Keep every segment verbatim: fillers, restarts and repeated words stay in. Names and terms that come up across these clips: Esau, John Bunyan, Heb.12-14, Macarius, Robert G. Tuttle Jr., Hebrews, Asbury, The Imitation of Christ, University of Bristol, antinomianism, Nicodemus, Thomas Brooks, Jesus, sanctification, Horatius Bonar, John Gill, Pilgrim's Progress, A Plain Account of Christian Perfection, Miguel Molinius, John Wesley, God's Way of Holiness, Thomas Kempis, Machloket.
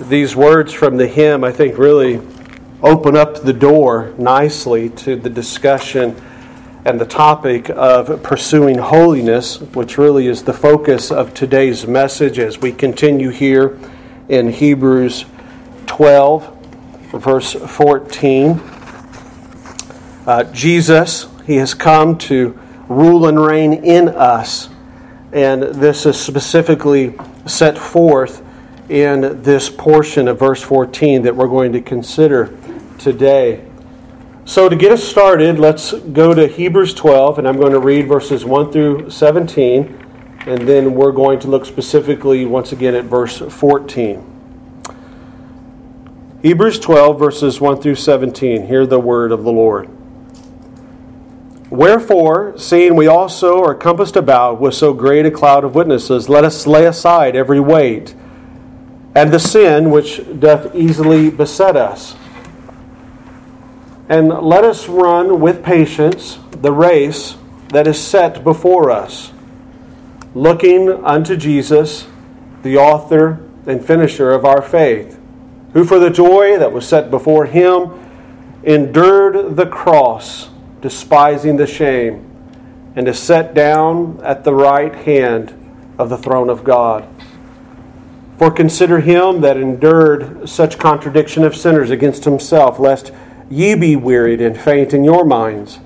these words from the hymn, I think, really open up the door nicely to the discussion and the topic of pursuing holiness, which really is the focus of today's message as we continue here in Hebrews twelve, verse fourteen. Uh, Jesus, He has come to rule and reign in us, and this is specifically set forth in this portion of verse fourteen that we're going to consider today. So to get us started, let's go to Hebrews twelve, and I'm going to read verses one through seventeen, and then we're going to look specifically once again at verse fourteen. Hebrews twelve, verses one through seventeen. Hear the word of the Lord. Wherefore, seeing we also are compassed about with so great a cloud of witnesses, let us lay aside every weight, and the sin which doth easily beset us. And let us run with patience the race that is set before us, looking unto Jesus, the author and finisher of our faith, who for the joy that was set before Him endured the cross, despising the shame, and is set down at the right hand of the throne of God. For consider Him that endured such contradiction of sinners against Himself, lest ye be wearied and faint in your minds.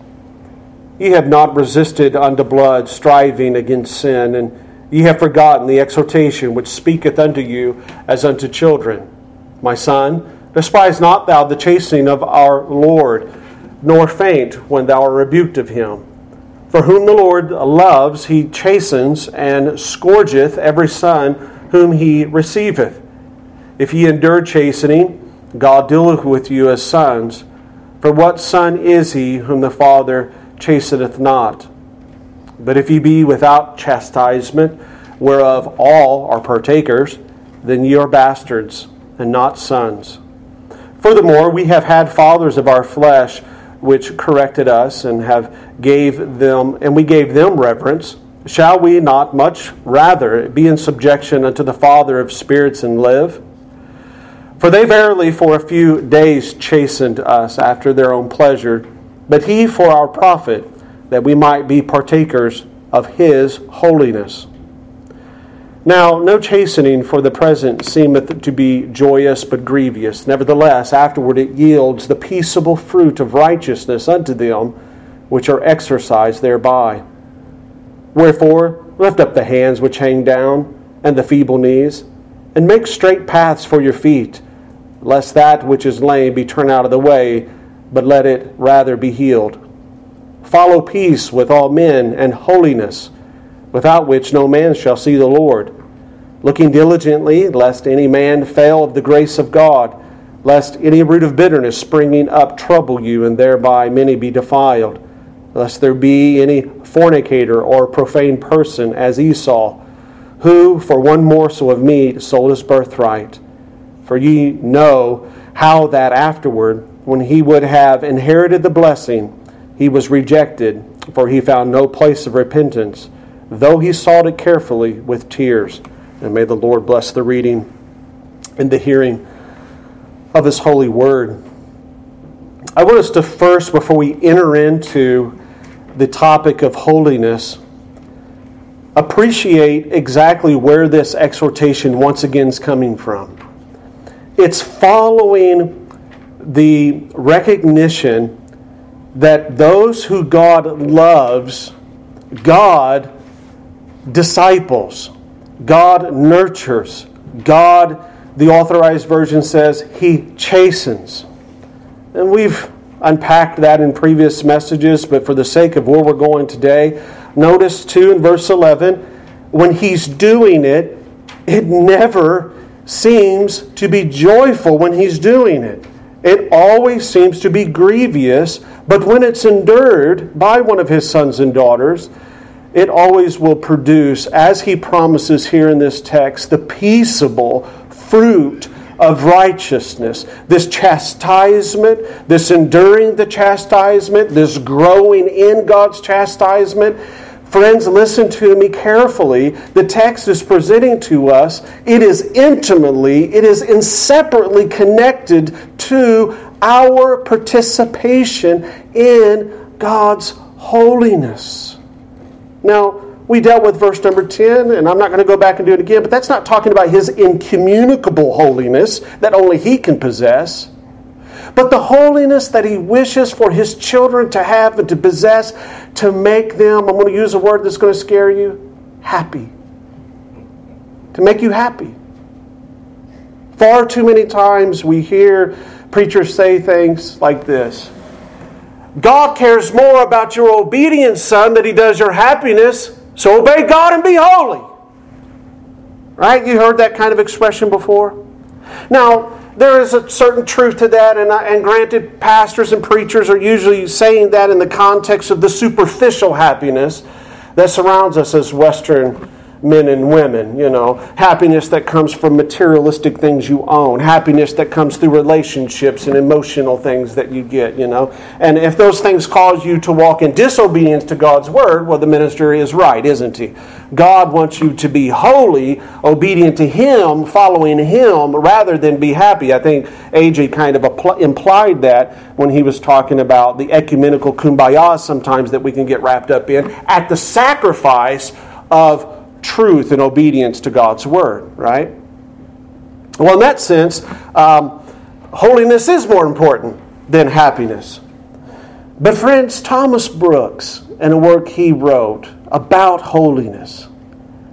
Ye have not resisted unto blood, striving against sin, and ye have forgotten the exhortation which speaketh unto you as unto children. My son, despise not thou the chastening of our Lord, nor faint when thou art rebuked of Him. For whom the Lord loves, He chastens, and scourgeth every son whom He receiveth. If ye endure chastening, God dealeth with you as sons. For what son is he whom the Father chasteneth not? But if ye be without chastisement, whereof all are partakers, then ye are bastards, and not sons. Furthermore, we have had fathers of our flesh, which corrected us, and have gave them, and we gave them reverence. Shall we not much rather be in subjection unto the Father of spirits and live? For they verily for a few days chastened us after their own pleasure, but He for our profit, that we might be partakers of His holiness. Now, no chastening for the present seemeth to be joyous but grievous. Nevertheless, afterward it yields the peaceable fruit of righteousness unto them which are exercised thereby. Wherefore, lift up the hands which hang down, and the feeble knees, and make straight paths for your feet, lest that which is lame be turned out of the way, but let it rather be healed. Follow peace with all men, and holiness, without which no man shall see the Lord, looking diligently, lest any man fail of the grace of God, lest any root of bitterness springing up trouble you, and thereby many be defiled. Lest there be any fornicator or profane person as Esau, who for one morsel of meat sold his birthright. For ye know how that afterward, when he would have inherited the blessing, he was rejected, for he found no place of repentance, though he sought it carefully with tears. And may the Lord bless the reading and the hearing of His holy word. I want us to first, before we enter into the topic of holiness, appreciate exactly where this exhortation once again is coming from. It's following the recognition that those who God loves, God disciples, God nurtures, God, the Authorized Version says, He chastens. And we've unpacked that in previous messages, but for the sake of where we're going today, notice too in verse eleven, when He's doing it, it never seems to be joyful when He's doing it. It always seems to be grievous, but when it's endured by one of His sons and daughters, it always will produce, as He promises here in this text, the peaceable fruit of righteousness. This chastisement, this enduring the chastisement, this growing in God's chastisement Friends, listen to me carefully. The text is presenting to us, it is intimately, it is inseparably connected to our participation in God's holiness. Now, we dealt with verse number ten, and I'm not going to go back and do it again, but that's not talking about his incommunicable holiness that only he can possess. But the holiness that he wishes for his children to have and to possess to make them, I'm going to use a word that's going to scare you, happy. To make you happy. Far too many times we hear preachers say things like this. God cares more about your obedience, son, than he does your happiness, so obey God and be holy. Right? You heard that kind of expression before? Now, there is a certain truth to that, and, and granted, pastors and preachers are usually saying that in the context of the superficial happiness that surrounds us as Western men and women. You know, happiness that comes from materialistic things you own, happiness that comes through relationships and emotional things that you get, you know. And if those things cause you to walk in disobedience to God's word, well, the minister is right, isn't he? God wants you to be holy, obedient to Him, following Him, rather than be happy. I think A J kind of implied that when he was talking about the ecumenical kumbaya sometimes that we can get wrapped up in at the sacrifice of truth and obedience to God's Word, right? Well, in that sense, um, holiness is more important than happiness. But friends, Thomas Brooks, in a work he wrote about holiness,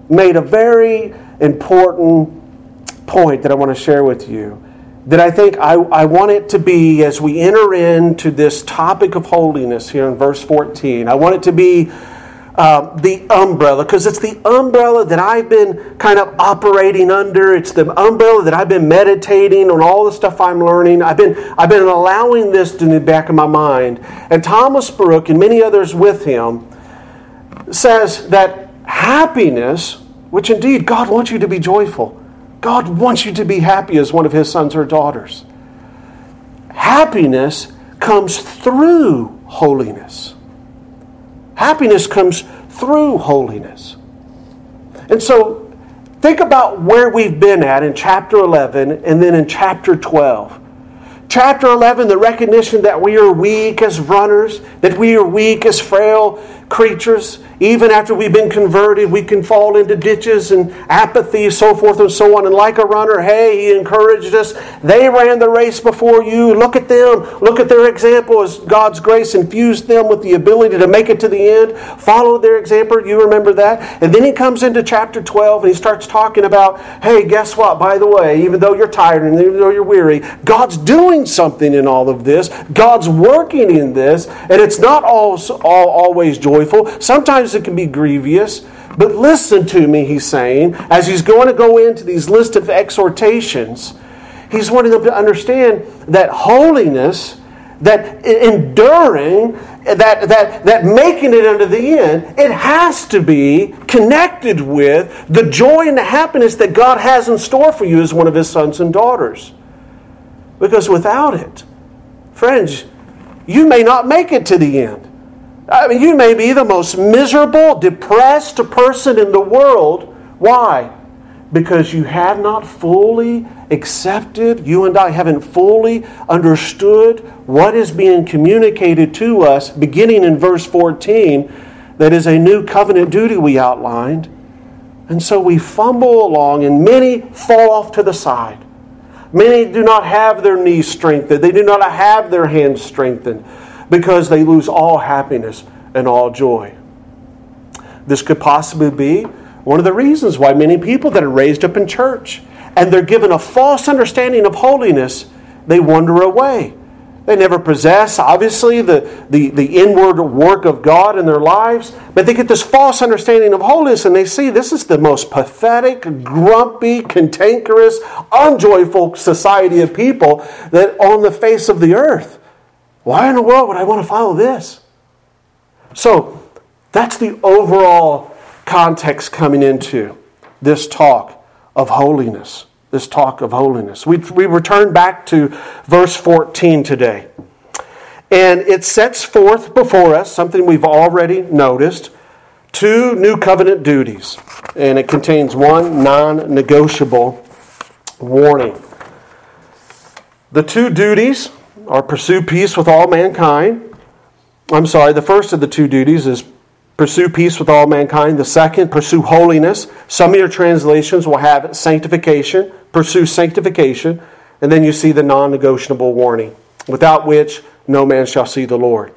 made a very important point that I want to share with you, that I think I, I want it to be, as we enter into this topic of holiness here in verse fourteen, I want it to be uh, the umbrella, because it's the umbrella that I've been kind of operating under. It's the umbrella that I've been meditating on all the stuff I'm learning. I've been, I've been allowing this to the back of my mind. And Thomas Brooks and many others with him says that happiness, which indeed God wants you to be joyful, God wants you to be happy as one of His sons or daughters. Happiness comes through holiness. Happiness comes through holiness. And so think about where we've been at in chapter eleven and then in chapter twelve. Chapter eleven, the recognition that we are weak as runners, that we are weak as frail creatures. Even after we've been converted, we can fall into ditches and apathy, so forth and so on. And like a runner, hey, he encouraged us. They ran the race before you. Look at them. Look at their example as God's grace infused them with the ability to make it to the end. Follow their example. You remember that. And then he comes into chapter twelve and he starts talking about, hey, guess what? By the way, even though you're tired and even though you're weary, God's doing something in all of this. God's working in this, and it's not all, all always joyful. Sometimes it can be grievous, but listen to me, he's saying, as he's going to go into these list of exhortations, he's wanting them to understand that holiness, that enduring, that, that, that making it unto the end, it has to be connected with the joy and the happiness that God has in store for you as one of His sons and daughters. Because without it, friends, you may not make it to the end. I mean, you may be the most miserable, depressed person in the world. Why? Because you have not fully accepted, you and I haven't fully understood what is being communicated to us, beginning in verse fourteen, that is a new covenant duty we outlined. And so we fumble along, and many fall off to the side. Many do not have their knees strengthened. They do not have their hands strengthened because they lose all happiness and all joy. This could possibly be one of the reasons why many people that are raised up in church and they're given a false understanding of holiness, they wander away. They never possess, obviously, the, the, the inward work of God in their lives, but they get this false understanding of holiness and they see this is the most pathetic, grumpy, cantankerous, unjoyful society of people that on the face of the earth. Why in the world would I want to follow this? So that's the overall context coming into this talk of holiness. This talk of holiness. We, we return back to verse fourteen today. And it sets forth before us something we've already noticed two new covenant duties, and it contains one non-negotiable warning. The two duties are pursue peace with all mankind. I'm sorry, the first of the two duties is pursue peace with all mankind. The second, pursue holiness. Some of your translations will have it sanctification. Pursue sanctification. And then you see the non-negotiable warning, without which no man shall see the Lord.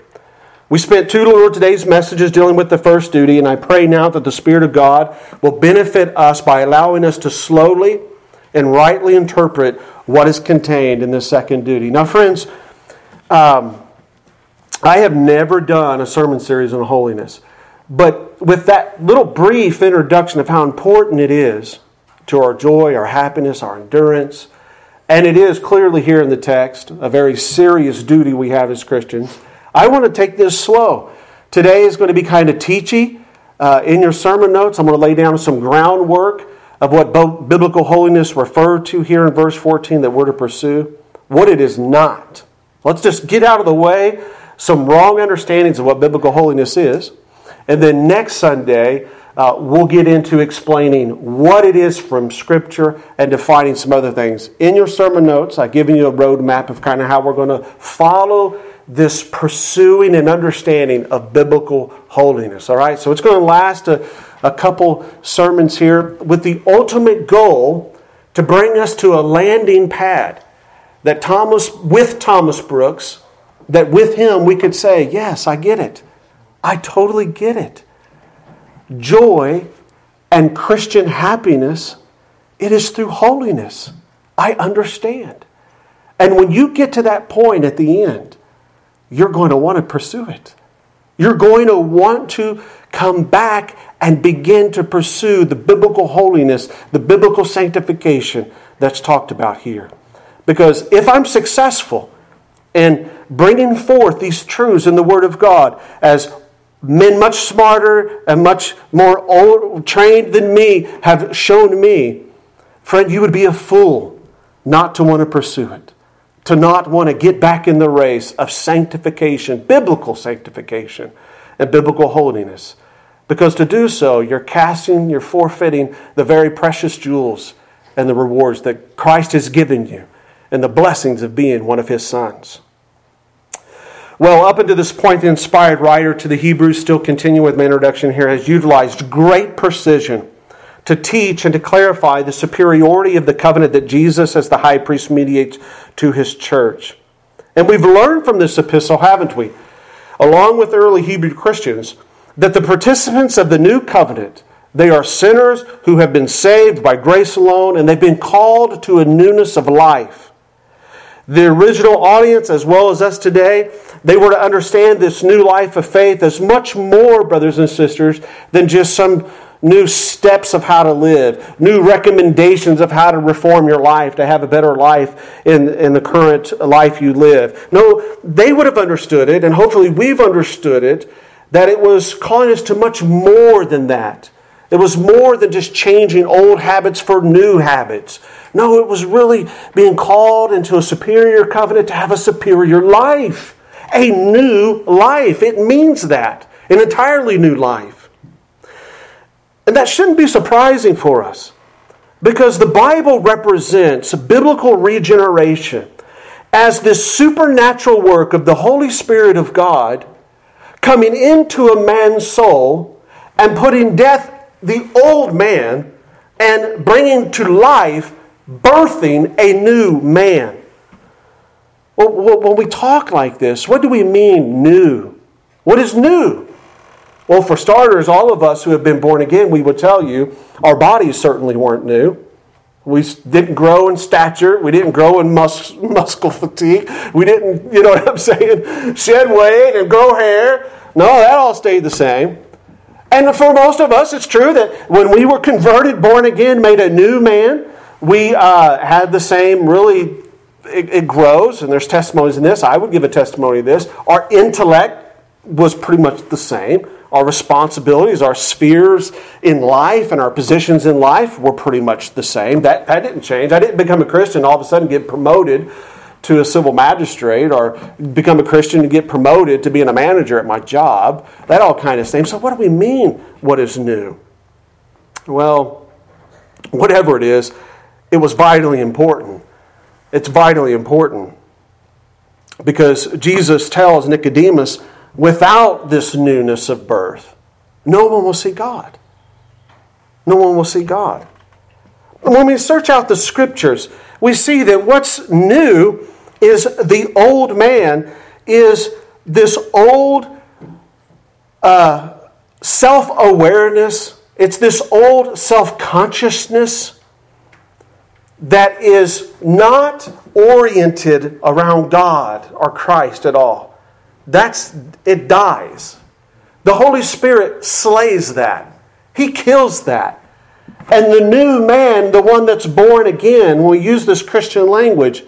We spent two Lord today's messages dealing with the first duty, and I pray now that the Spirit of God will benefit us by allowing us to slowly and rightly interpret what is contained in this second duty. Now, friends, um, I have never done a sermon series on holiness, but with that little brief introduction of how important it is to our joy, our happiness, our endurance, and it is clearly here in the text, a very serious duty we have as Christians, I want to take this slow. Today is going to be kind of teachy. Uh, in your sermon notes, I'm going to lay down some groundwork of what biblical holiness referred to here in verse fourteen that we're to pursue, what it is not. Let's just get out of the way some wrong understandings of what biblical holiness is. And then next Sunday, uh, we'll get into explaining what it is from Scripture and defining some other things. In your sermon notes, I've given you a roadmap of kind of how we're going to follow this pursuing and understanding of biblical holiness. All right, so it's going to last a, a couple sermons here with the ultimate goal to bring us to a landing pad that Thomas, with Thomas Brooks, that with him we could say, yes, I get it. I totally get it. Joy and Christian happiness, it is through holiness. I understand. And when you get to that point at the end, you're going to want to pursue it. You're going to want to come back and begin to pursue the biblical holiness, the biblical sanctification that's talked about here. Because if I'm successful in bringing forth these truths in the Word of God as men much smarter and much more old, trained than me have shown me, friend, you would be a fool not to want to pursue it, to not want to get back in the race of sanctification, biblical sanctification, and biblical holiness. Because to do so, you're casting, you're forfeiting the very precious jewels and the rewards that Christ has given you and the blessings of being one of His sons. Well, up until this point, the inspired writer to the Hebrews, still continuing with my introduction here, has utilized great precision to teach and to clarify the superiority of the covenant that Jesus as the high priest mediates to His church. And we've learned from this epistle, haven't we, along with early Hebrew Christians, that the participants of the new covenant, they are sinners who have been saved by grace alone, and they've been called to a newness of life. The original audience, as well as us today, they were to understand this new life of faith as much more, brothers and sisters, than just some new steps of how to live, new recommendations of how to reform your life, to have a better life in, in the current life you live. No, they would have understood it, and hopefully we've understood it, that it was calling us to much more than that. It was more than just changing old habits for new habits. No, it was really being called into a superior covenant to have a superior life, a new life. It means that, an entirely new life. And that shouldn't be surprising for us, because the Bible represents biblical regeneration as this supernatural work of the Holy Spirit of God coming into a man's soul and putting death the old man and bringing to life, birthing a new man. Well, when we talk like this, what do we mean new? What is new? Well, for starters, all of us who have been born again, we would tell you, our bodies certainly weren't new. We didn't grow in stature. We didn't grow in mus- muscle fatigue. We didn't, you know what I'm saying, shed weight and grow hair. No, that all stayed the same. And for most of us, it's true that when we were converted, born again, made a new man, we uh, had the same, really, it, it grows, and there's testimonies in this. I would give a testimony of this. Our intellect was pretty much the same. Our responsibilities, our spheres in life, and our positions in life were pretty much the same. That, that didn't change. I didn't become a Christian all of a sudden get promoted to a civil magistrate or become a Christian and get promoted to being a manager at my job. That all kind of seems. So what do we mean, what is new? Well, whatever it is, it was vitally important. It's vitally important. Because Jesus tells Nicodemus, without this newness of birth, no one will see God. No one will see God. When we search out the Scriptures, we see that what's new is the old man, is this old uh, self-awareness. It's this old self-consciousness that is not oriented around God or Christ at all. That's, it dies. The Holy Spirit slays that. He kills that. And the new man, the one that's born again, we'll use this Christian language,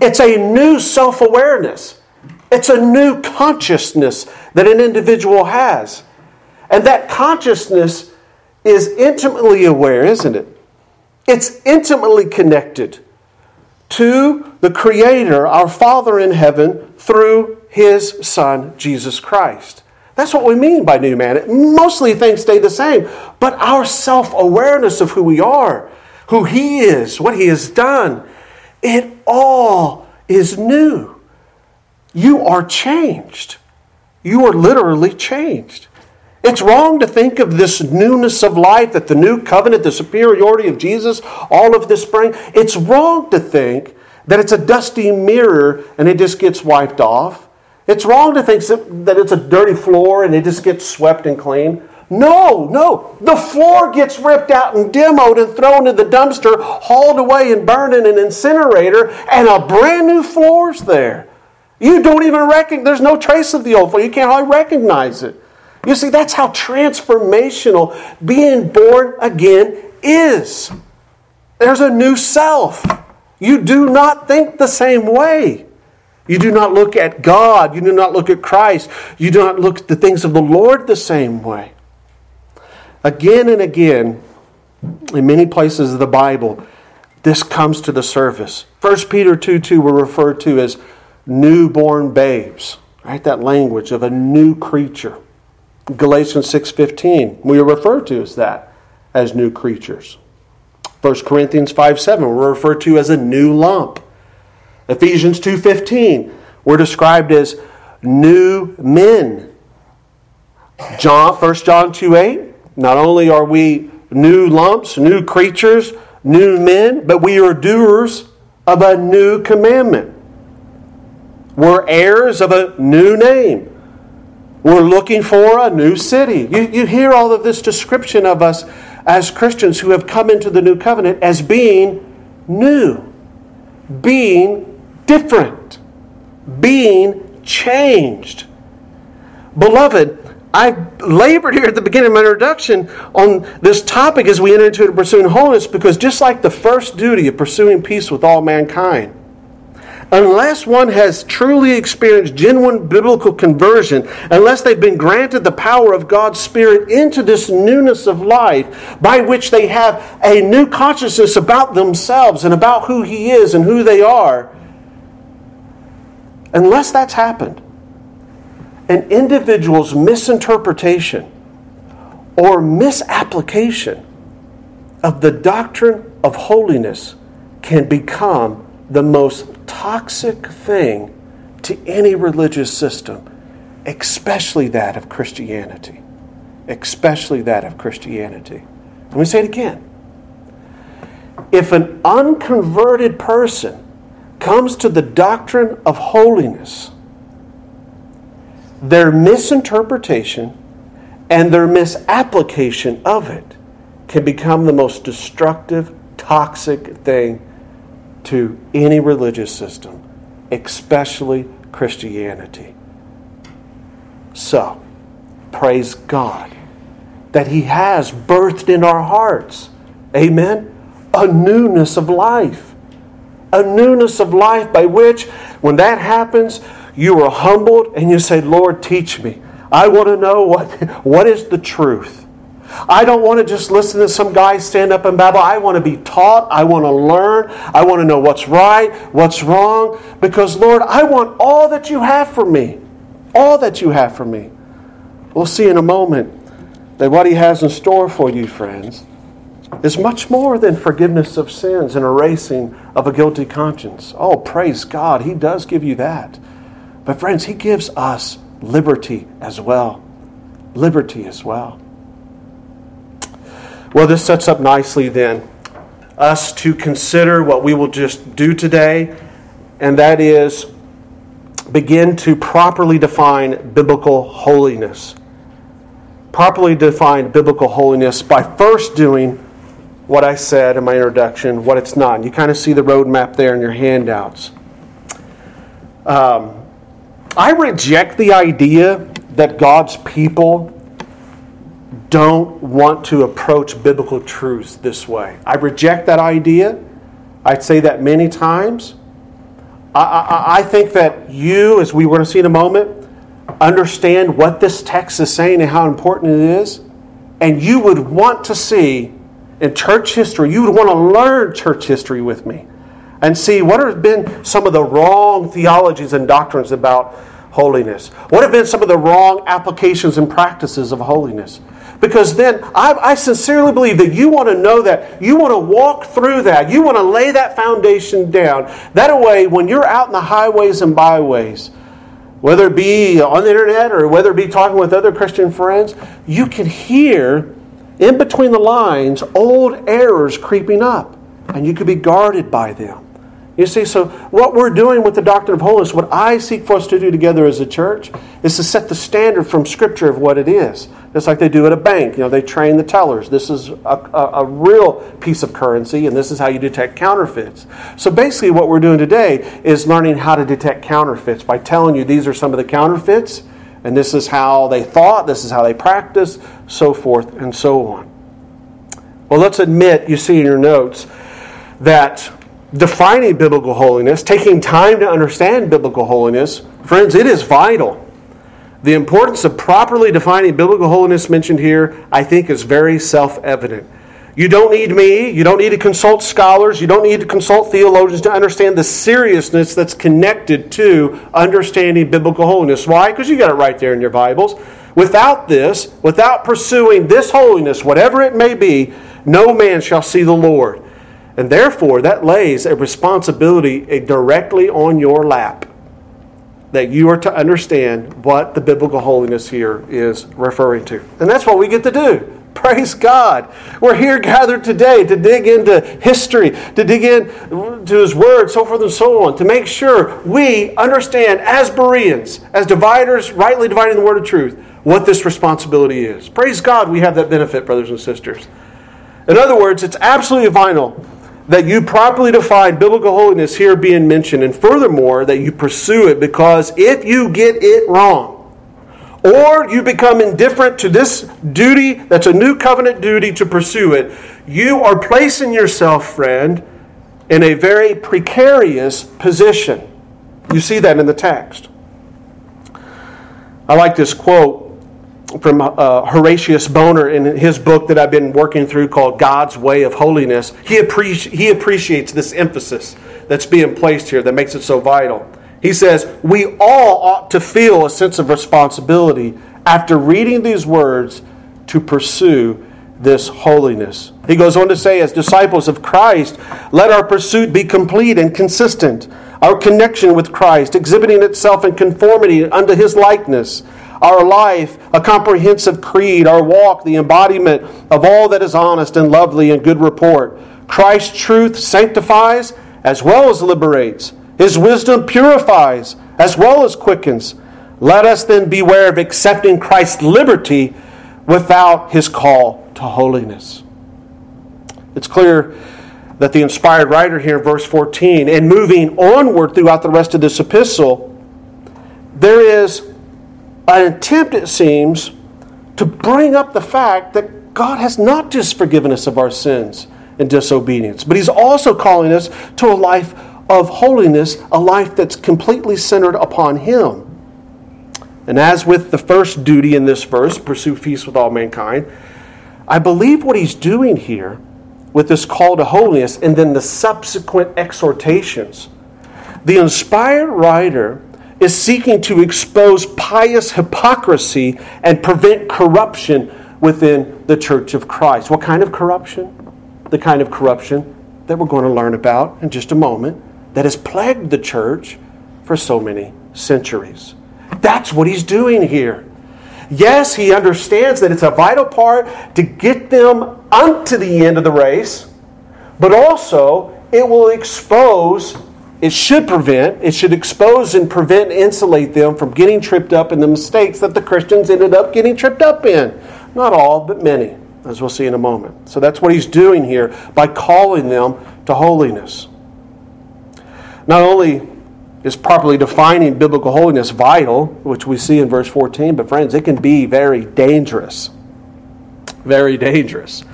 it's a new self-awareness. It's a new consciousness that an individual has. And that consciousness is intimately aware, isn't it? It's intimately connected to the Creator, our Father in heaven, through His Son, Jesus Christ. That's what we mean by new man. Mostly things stay the same, but our self-awareness of who we are, who He is, what He has done, it all is new. You are changed. You are literally changed. It's wrong to think of this newness of life, that the new covenant, the superiority of Jesus, all of this spring. It's wrong to think that it's a dusty mirror and it just gets wiped off. It's wrong to think that it's a dirty floor and it just gets swept and clean. No, no. The floor gets ripped out and demoed and thrown in the dumpster, hauled away and burned in an incinerator, and a brand new floor's there. You don't even recognize, there's no trace of the old floor. You can't hardly recognize it. You see, that's how transformational being born again is. There's a new self. You do not think the same way. You do not look at God. You do not look at Christ. You do not look at the things of the Lord the same way. Again and again, in many places of the Bible, this comes to the surface. First Peter two two we're referred to as newborn babes. Right? That language of a new creature. Galatians six fifteen we are referred to as that, as new creatures. First Corinthians five seven we're referred to as a new lump. Ephesians two fifteen we're described as new men. John, First John two eight not only are we new lumps, new creatures, new men, but we are doers of a new commandment. We're heirs of a new name. We're looking for a new city. You, you hear all of this description of us as Christians who have come into the new covenant as being new, being different, being changed. Beloved, I labored here at the beginning of my introduction on this topic as we enter into pursuing holiness, because just like the first duty of pursuing peace with all mankind, unless one has truly experienced genuine biblical conversion, unless they've been granted the power of God's Spirit into this newness of life by which they have a new consciousness about themselves and about who He is and who they are, unless that's happened, an individual's misinterpretation or misapplication of the doctrine of holiness can become the most toxic thing to any religious system, especially that of Christianity. Especially that of Christianity. Let me say it again. If an unconverted person comes to the doctrine of holiness, their misinterpretation and their misapplication of it can become the most destructive, toxic thing to any religious system, especially Christianity. So, praise God that He has birthed in our hearts, amen, a newness of life. A newness of life by which, when that happens, you are humbled and you say, Lord, teach me. I want to know what, what is the truth. I don't want to just listen to some guy stand up and babble. I want to be taught. I want to learn. I want to know what's right, what's wrong. Because, Lord, I want all that you have for me. All that you have for me. We'll see in a moment that what he has in store for you, friends, is much more than forgiveness of sins and erasing of a guilty conscience. Oh, praise God. He does give you that. But, friends, he gives us liberty as well. Liberty as well. Well, this sets up nicely then us to consider what we will just do today, and that is begin to properly define biblical holiness. Properly define biblical holiness by first doing what I said in my introduction, what it's not. And you kind of see the roadmap there in your handouts. Um, I reject the idea that God's people don't want to approach biblical truths this way. I reject that idea. I'd say that many times. I, I, I think that you, as we were going to see in a moment, understand what this text is saying and how important it is. And you would want to see in church history, you would want to learn church history with me and see what have been some of the wrong theologies and doctrines about holiness. What have been some of the wrong applications and practices of holiness? Because then I, I sincerely believe that you want to know that. You want to walk through that. You want to lay that foundation down. That way, when you're out in the highways and byways, whether it be on the internet or whether it be talking with other Christian friends, you can hear in between the lines old errors creeping up. And you can be guarded by them. You see, so what we're doing with the doctrine of holiness, what I seek for us to do together as a church, is to set the standard from Scripture of what it is. Just like they do at a bank. You know, they train the tellers. This is a, a, a real piece of currency, and this is how you detect counterfeits. So basically what we're doing today is learning how to detect counterfeits by telling you these are some of the counterfeits, and this is how they thought, this is how they practiced, so forth and so on. Well, let's admit, you see in your notes, that defining biblical holiness, taking time to understand biblical holiness, friends, it is vital. The importance of properly defining biblical holiness mentioned here, I think, is very self-evident. You don't need me. You don't need to consult scholars. You don't need to consult theologians to understand the seriousness that's connected to understanding biblical holiness. Why? Because you got it right there in your Bibles. Without this, without pursuing this holiness, whatever it may be, no man shall see the Lord. And therefore, that lays a responsibility directly on your lap, that you are to understand what the biblical holiness here is referring to. And that's what we get to do. Praise God. We're here gathered today to dig into history, to dig into His Word, so forth and so on, to make sure we understand as Bereans, as dividers, rightly dividing the Word of truth, what this responsibility is. Praise God we have that benefit, brothers and sisters. In other words, it's absolutely vital that you properly define biblical holiness here being mentioned, and furthermore, that you pursue it, because if you get it wrong, or you become indifferent to this duty, that's a new covenant duty to pursue it, you are placing yourself, friend, in a very precarious position. You see that in the text. I like this quote from uh, Horatius Bonar in his book that I've been working through called God's Way of Holiness. He, appreci- he appreciates this emphasis that's being placed here that makes it so vital. He says, we all ought to feel a sense of responsibility after reading these words to pursue this holiness. He goes on to say, as disciples of Christ, let our pursuit be complete and consistent. Our connection with Christ, exhibiting itself in conformity unto His likeness. Our life, a comprehensive creed. Our walk, the embodiment of all that is honest and lovely and good report. Christ's truth sanctifies as well as liberates. His wisdom purifies as well as quickens. Let us then beware of accepting Christ's liberty without His call to holiness. It's clear that the inspired writer here in verse fourteen, and moving onward throughout the rest of this epistle, there is an attempt, it seems, to bring up the fact that God has not just forgiven us of our sins and disobedience, but He's also calling us to a life of holiness, a life that's completely centered upon Him. And as with the first duty in this verse, pursue peace with all mankind, I believe what he's doing here with this call to holiness and then the subsequent exhortations. The inspired writer is seeking to expose pious hypocrisy and prevent corruption within the Church of Christ. What kind of corruption? The kind of corruption that we're going to learn about in just a moment that has plagued the church for so many centuries. That's what he's doing here. Yes, he understands that it's a vital part to get them unto the end of the race, but also it will expose, it should prevent, it should expose and prevent, insulate them from getting tripped up in the mistakes that the Christians ended up getting tripped up in. Not all, but many, as we'll see in a moment. So that's what he's doing here by calling them to holiness. Not only is properly defining biblical holiness vital, which we see in verse fourteen, but friends, it can be very dangerous. Very dangerous.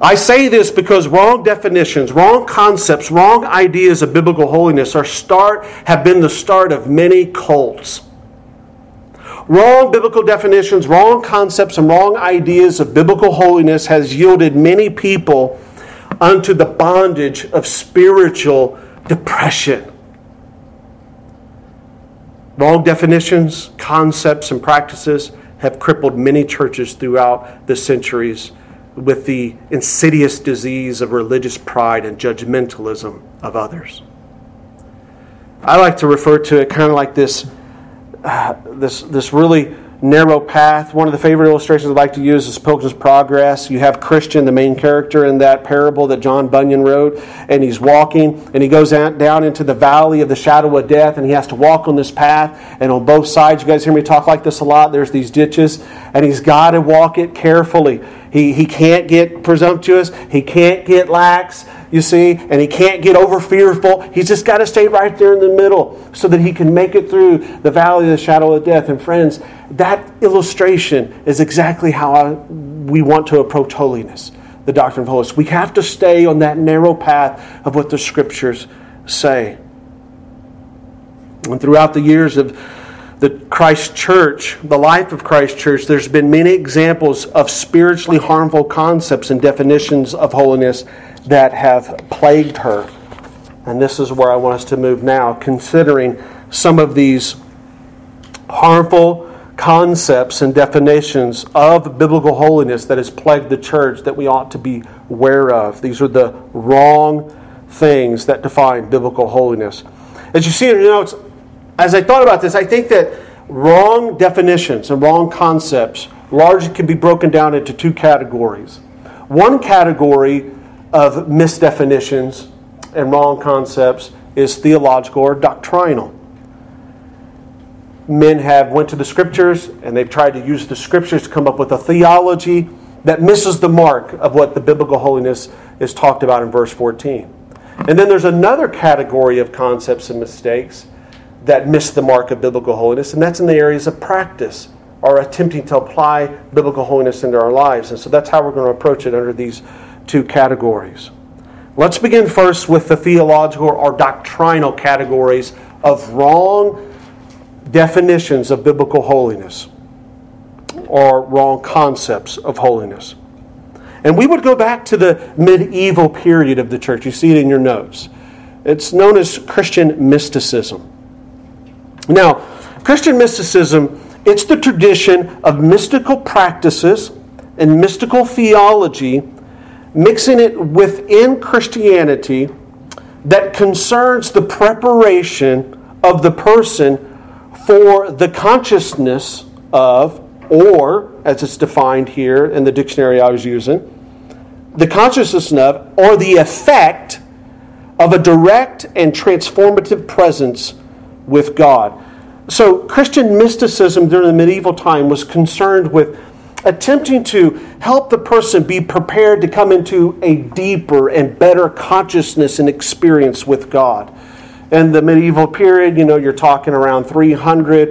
I say this because wrong definitions, wrong concepts, wrong ideas of biblical holiness are start have been the start of many cults. Wrong biblical definitions, wrong concepts, and wrong ideas of biblical holiness has yielded many people unto the bondage of spiritual depression. Wrong definitions, concepts, and practices have crippled many churches throughout the centuries with the insidious disease of religious pride and judgmentalism of others. I like to refer to it kind of like this, uh, this, this really narrow path. One of the favorite illustrations I like to use is Pilgrim's Progress. You have Christian, the main character in that parable that John Bunyan wrote, and he's walking, and he goes down into the valley of the shadow of death, and he has to walk on this path, and on both sides, you guys hear me talk like this a lot, there's these ditches, and he's got to walk it carefully. He he can't get presumptuous. He can't get lax, you see, and he can't get over fearful. He's just got to stay right there in the middle so that he can make it through the valley of the shadow of death. And friends, that illustration is exactly how I, we want to approach holiness, the doctrine of holiness. We have to stay on that narrow path of what the Scriptures say. And throughout the years of the Christ Church, the life of Christ Church, there's been many examples of spiritually harmful concepts and definitions of holiness that have plagued her. And this is where I want us to move now, considering some of these harmful concepts and definitions of biblical holiness that has plagued the church that we ought to be aware of. These are the wrong things that define biblical holiness. As you see, you know, it's As I thought about this, I think that wrong definitions and wrong concepts largely can be broken down into two categories. One category of misdefinitions and wrong concepts is theological or doctrinal. Men have went to the Scriptures and they've tried to use the Scriptures to come up with a theology that misses the mark of what the biblical holiness is talked about in verse fourteen. And then there's another category of concepts and mistakes that miss the mark of biblical holiness, and that's in the areas of practice or attempting to apply biblical holiness into our lives. And so that's how we're going to approach it under these two categories. Let's begin first with the theological or doctrinal categories of wrong definitions of biblical holiness or wrong concepts of holiness. And we would go back to the medieval period of the church. You see it in your notes. It's known as Christian mysticism. Now, Christian mysticism, it's the tradition of mystical practices and mystical theology, mixing it within Christianity that concerns the preparation of the person for the consciousness of, or, as it's defined here in the dictionary I was using, the consciousness of, or the effect of a direct and transformative presence with God. So Christian mysticism during the medieval time was concerned with attempting to help the person be prepared to come into a deeper and better consciousness and experience with God. In the medieval period, you know, you're talking around three hundred,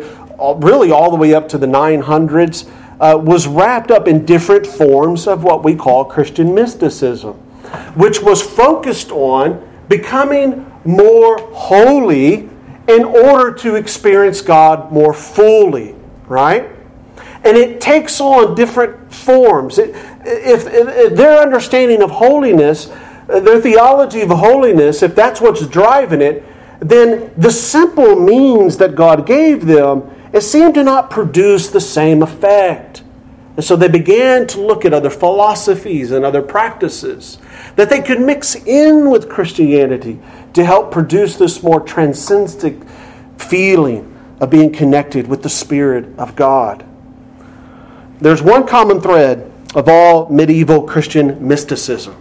really all the way up to the nine hundreds, uh, was wrapped up in different forms of what we call Christian mysticism, which was focused on becoming more holy in order to experience God more fully, right? And it takes on different forms. It, if, if their understanding of holiness, their theology of holiness, if that's what's driving it, then the simple means that God gave them, it seemed to not produce the same effect. And so they began to look at other philosophies and other practices that they could mix in with Christianity to help produce this more transcendent feeling of being connected with the Spirit of God. There's one common thread of all medieval Christian mysticism,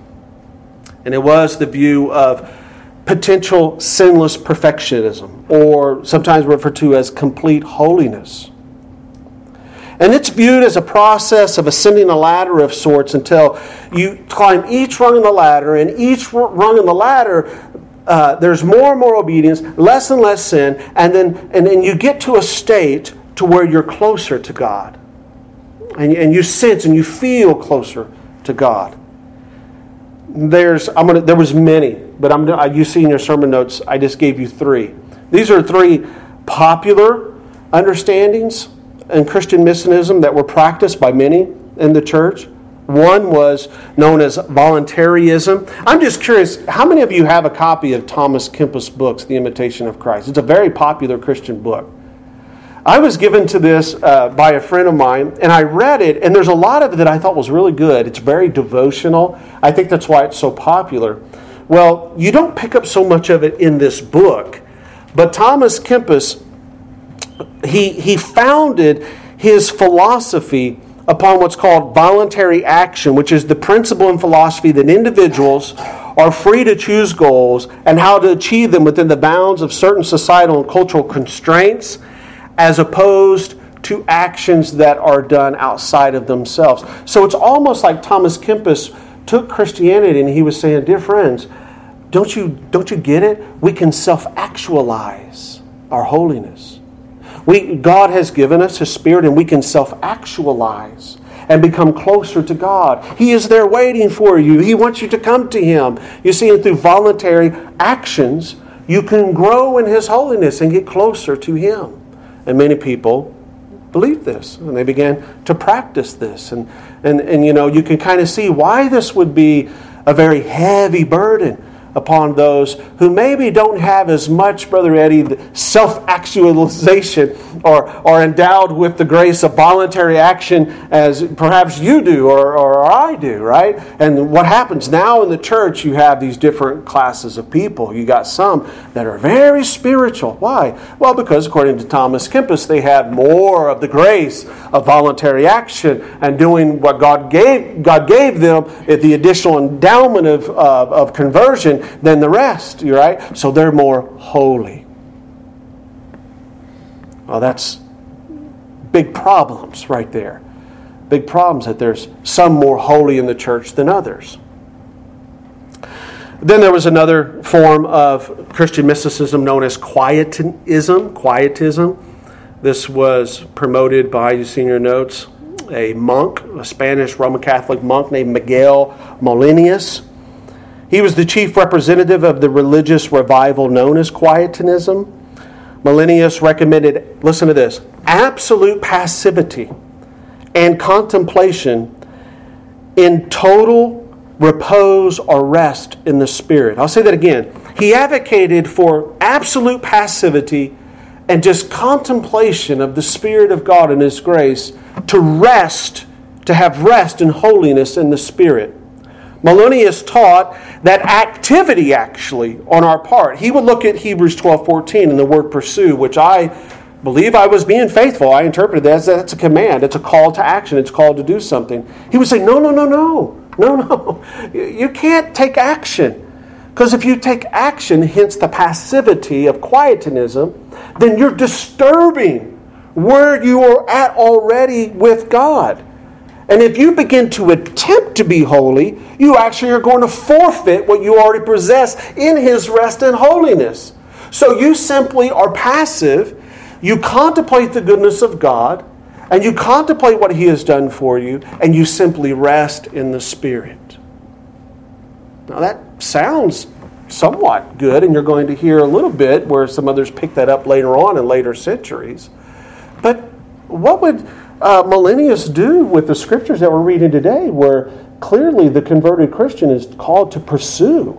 and it was the view of potential sinless perfectionism, or sometimes referred to as complete holiness. And it's viewed as a process of ascending a ladder of sorts until you climb each rung in the ladder, and each rung in the ladder, uh, there's more and more obedience, less and less sin, and then and then you get to a state to where you're closer to God. And, and you sense and you feel closer to God. There's I'm gonna there was many, but I'm I, you see in your sermon notes I just gave you three. These are three popular understandings in Christian mysticism that were practiced by many in the church. One was known as voluntarism. I'm just curious, how many of you have a copy of Thomas Kempis' books, The Imitation of Christ? It's a very popular Christian book. I was given to this uh, by a friend of mine, and I read it, and there's a lot of it that I thought was really good. It's very devotional. I think that's why it's so popular. Well, you don't pick up so much of it in this book, but Thomas Kempis, he he founded his philosophy upon what's called voluntary action, which is the principle and philosophy that individuals are free to choose goals and how to achieve them within the bounds of certain societal and cultural constraints, as opposed to actions that are done outside of themselves. So it's almost like Thomas Kempis took Christianity and he was saying, dear friends, don't you, don't you get it? We can self-actualize our holiness. We, God has given us His Spirit, and we can self-actualize and become closer to God. He is there waiting for you. He wants you to come to Him. You see, and through voluntary actions, you can grow in His holiness and get closer to Him. And many people believed this, and they began to practice this. And, and, and you know, you can kind of see why this would be a very heavy burden upon those who maybe don't have as much, Brother Eddie, self-actualization or are endowed with the grace of voluntary action as perhaps you do or, or I do, right? And what happens now in the church, you have these different classes of people. You got some that are very spiritual. Why? Well, because according to Thomas Kempis, they have more of the grace of voluntary action and doing what God gave God gave them, the additional endowment of, of, of conversion, than the rest, right? So they're more holy. Well, that's big problems right there. Big problems that there's some more holy in the church than others. Then there was another form of Christian mysticism known as quietism. Quietism. This was promoted by, you see in your notes, a monk, a Spanish Roman Catholic monk named Miguel Molinius. He was the chief representative of the religious revival known as Quietism. Molinius recommended, listen to this, absolute passivity and contemplation in total repose or rest in the Spirit. I'll say that again. He advocated for absolute passivity and just contemplation of the Spirit of God and His grace, to rest, to have rest and holiness in the Spirit. Molinius taught that activity, actually, on our part. He would look at Hebrews twelve fourteen and the word pursue, which I believe I was being faithful. I interpreted that as that's a command. It's a call to action. It's called to do something. He would say, no, no, no, no. No, no. You can't take action. Because if you take action, hence the passivity of quietism, then you're disturbing where you are at already with God. And if you begin to attempt to be holy, you actually are going to forfeit what you already possess in His rest and holiness. So you simply are passive. You contemplate the goodness of God, and you contemplate what He has done for you, and you simply rest in the Spirit. Now that sounds somewhat good, and you're going to hear a little bit where some others pick that up later on in later centuries. But what would... Uh, Millennials do with the scriptures that we're reading today, where clearly the converted Christian is called to pursue,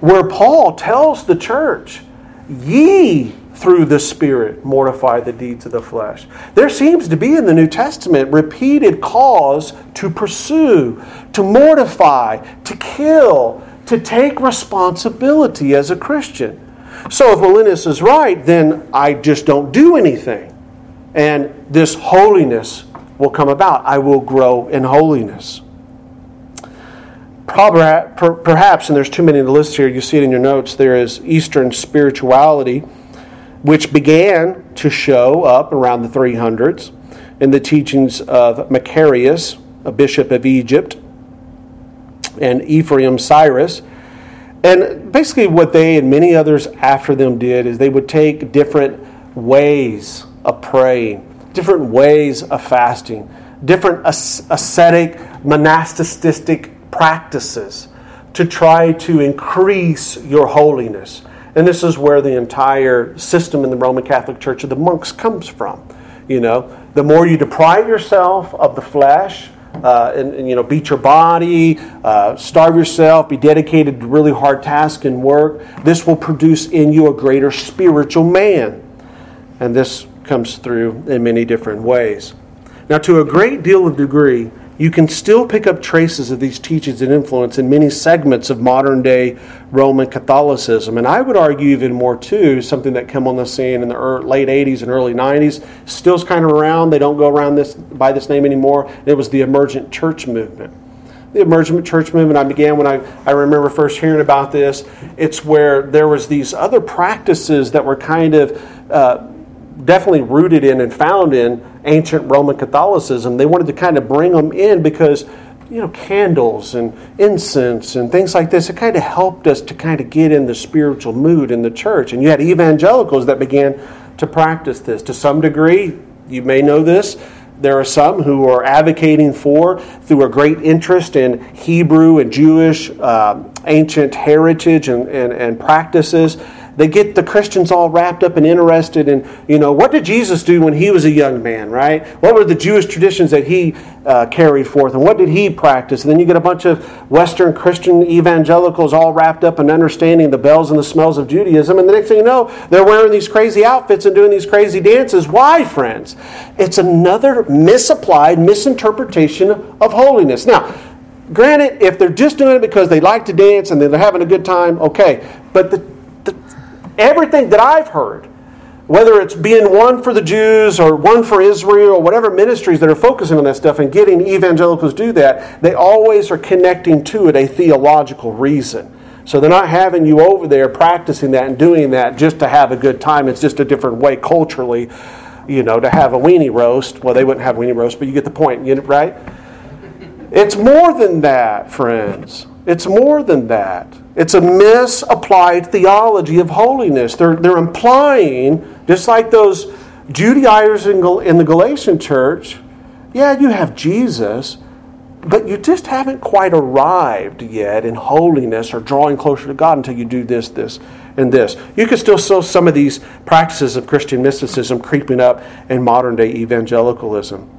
where Paul tells the church, ye through the Spirit mortify the deeds of the flesh. There seems to be in the New Testament repeated calls to pursue, to mortify, to kill, to take responsibility as a Christian. So if Molinius is right, then I just don't do anything, and this holiness will come about. I will grow in holiness. Perhaps, and there's too many in the list here, you see it in your notes, there is Eastern spirituality, which began to show up around the three hundreds in the teachings of Macarius, a bishop of Egypt, and Ephrem Syrus. And basically what they and many others after them did is they would take different ways of praying, different ways of fasting, different ascetic, monastic practices to try to increase your holiness. And this is where the entire system in the Roman Catholic Church of the monks comes from. You know, the more you deprive yourself of the flesh, uh, and, and you know, beat your body, uh, starve yourself, be dedicated to really hard tasks and work, this will produce in you a greater spiritual man. And this comes through in many different ways. Now, to a great deal of degree, you can still pick up traces of these teachings and influence in many segments of modern-day Roman Catholicism. And I would argue even more, too, something that came on the scene in the late eighties and early nineties, still is kind of around. They don't go around this by this name anymore. It was the emergent church movement. The emergent church movement, I began when I, I remember first hearing about this. It's where there was these other practices that were kind of uh, definitely rooted in and found in ancient Roman Catholicism. They wanted to kind of bring them in because, you know, candles and incense and things like this, it kind of helped us to kind of get in the spiritual mood in the church. And you had evangelicals that began to practice this. To some degree, you may know this, there are some who are advocating for, through a great interest in Hebrew and Jewish um, ancient heritage and, and, and practices. They get the Christians all wrapped up and interested in, you know, what did Jesus do when he was a young man, right? What were the Jewish traditions that he uh, carried forth, and what did he practice? And then you get a bunch of Western Christian evangelicals all wrapped up in understanding the bells and the smells of Judaism, and the next thing you know, they're wearing these crazy outfits and doing these crazy dances. Why, friends? It's another misapplied misinterpretation of holiness. Now, granted, if they're just doing it because they like to dance and they're having a good time, okay, but the everything that I've heard, whether it's being one for the Jews or one for Israel or whatever ministries that are focusing on that stuff and getting evangelicals do that, they always are connecting to it a theological reason. So they're not having you over there practicing that and doing that just to have a good time. It's just a different way culturally, you know, to have a weenie roast. Well, they wouldn't have weenie roast, but you get the point, right? It's more than that, friends. It's more than that. It's a misapplied theology of holiness. They're, they're implying, just like those Judaizers in, Gal- in the Galatian church, yeah, you have Jesus, but you just haven't quite arrived yet in holiness or drawing closer to God until you do this, this, and this. You can still see some of these practices of Christian mysticism creeping up in modern-day evangelicalism.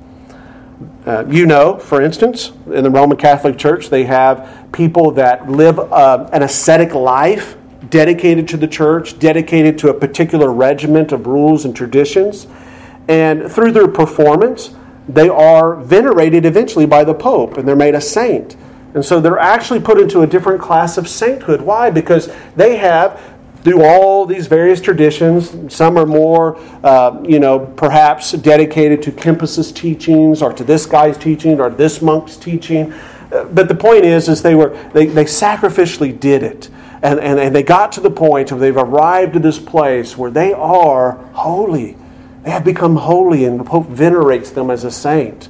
Uh, you know, for instance, in the Roman Catholic Church, they have people that live uh, an ascetic life dedicated to the church, dedicated to a particular regiment of rules and traditions. And through their performance, they are venerated eventually by the Pope, and they're made a saint. And so they're actually put into a different class of sainthood. Why? Because they have, through all these various traditions, some are more, uh, you know, perhaps dedicated to Kempis's teachings or to this guy's teaching or this monk's teaching. Uh, but the point is, is they were they, they sacrificially did it. And, and, and they got to the point where they've arrived to this place where they are holy. They have become holy, and the Pope venerates them as a saint.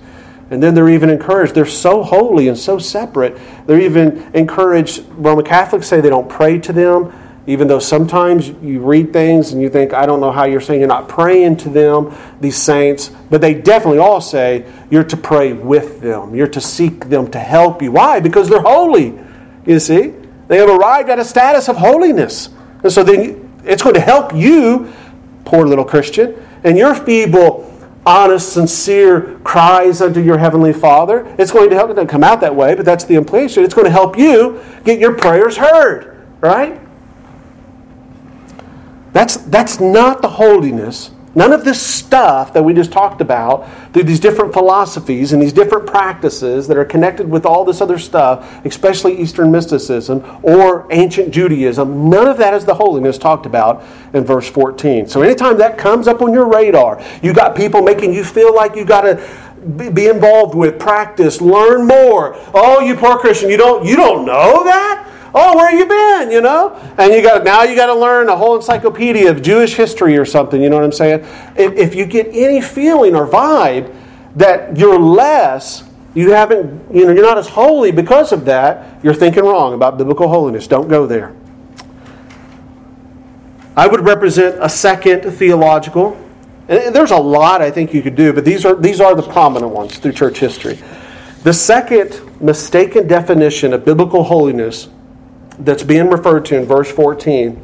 And then they're even encouraged. They're so holy and so separate. They're even encouraged. Roman Catholics say they don't pray to them. Even though sometimes you read things and you think, I don't know how you're saying you're not praying to them, these saints. But they definitely all say you're to pray with them. You're to seek them to help you. Why? Because they're holy, you see. They have arrived at a status of holiness. And so then it's going to help you, poor little Christian, and your feeble honest, sincere cries unto your Heavenly Father. It's going to help. It doesn't come out that way, but that's the implication. It's going to help you get your prayers heard, right? That's, that's not the holiness. None of this stuff that we just talked about through these different philosophies and these different practices that are connected with all this other stuff, especially Eastern mysticism or ancient Judaism, none of that is the holiness talked about in verse fourteen. So anytime that comes up on your radar, you got people making you feel like you got to be involved with, practice, learn more. Oh, you poor Christian, you don't you don't know that? Oh, where you been, you know? And you got now you got to learn a whole encyclopedia of Jewish history or something, you know what I'm saying? If, if you get any feeling or vibe that you're less, you haven't, you know, you're not as holy because of that, you're thinking wrong about biblical holiness. Don't go there. I would represent a second theological, and there's a lot I think you could do, but these are these are the prominent ones through church history. The second mistaken definition of biblical holiness that's being referred to in verse fourteen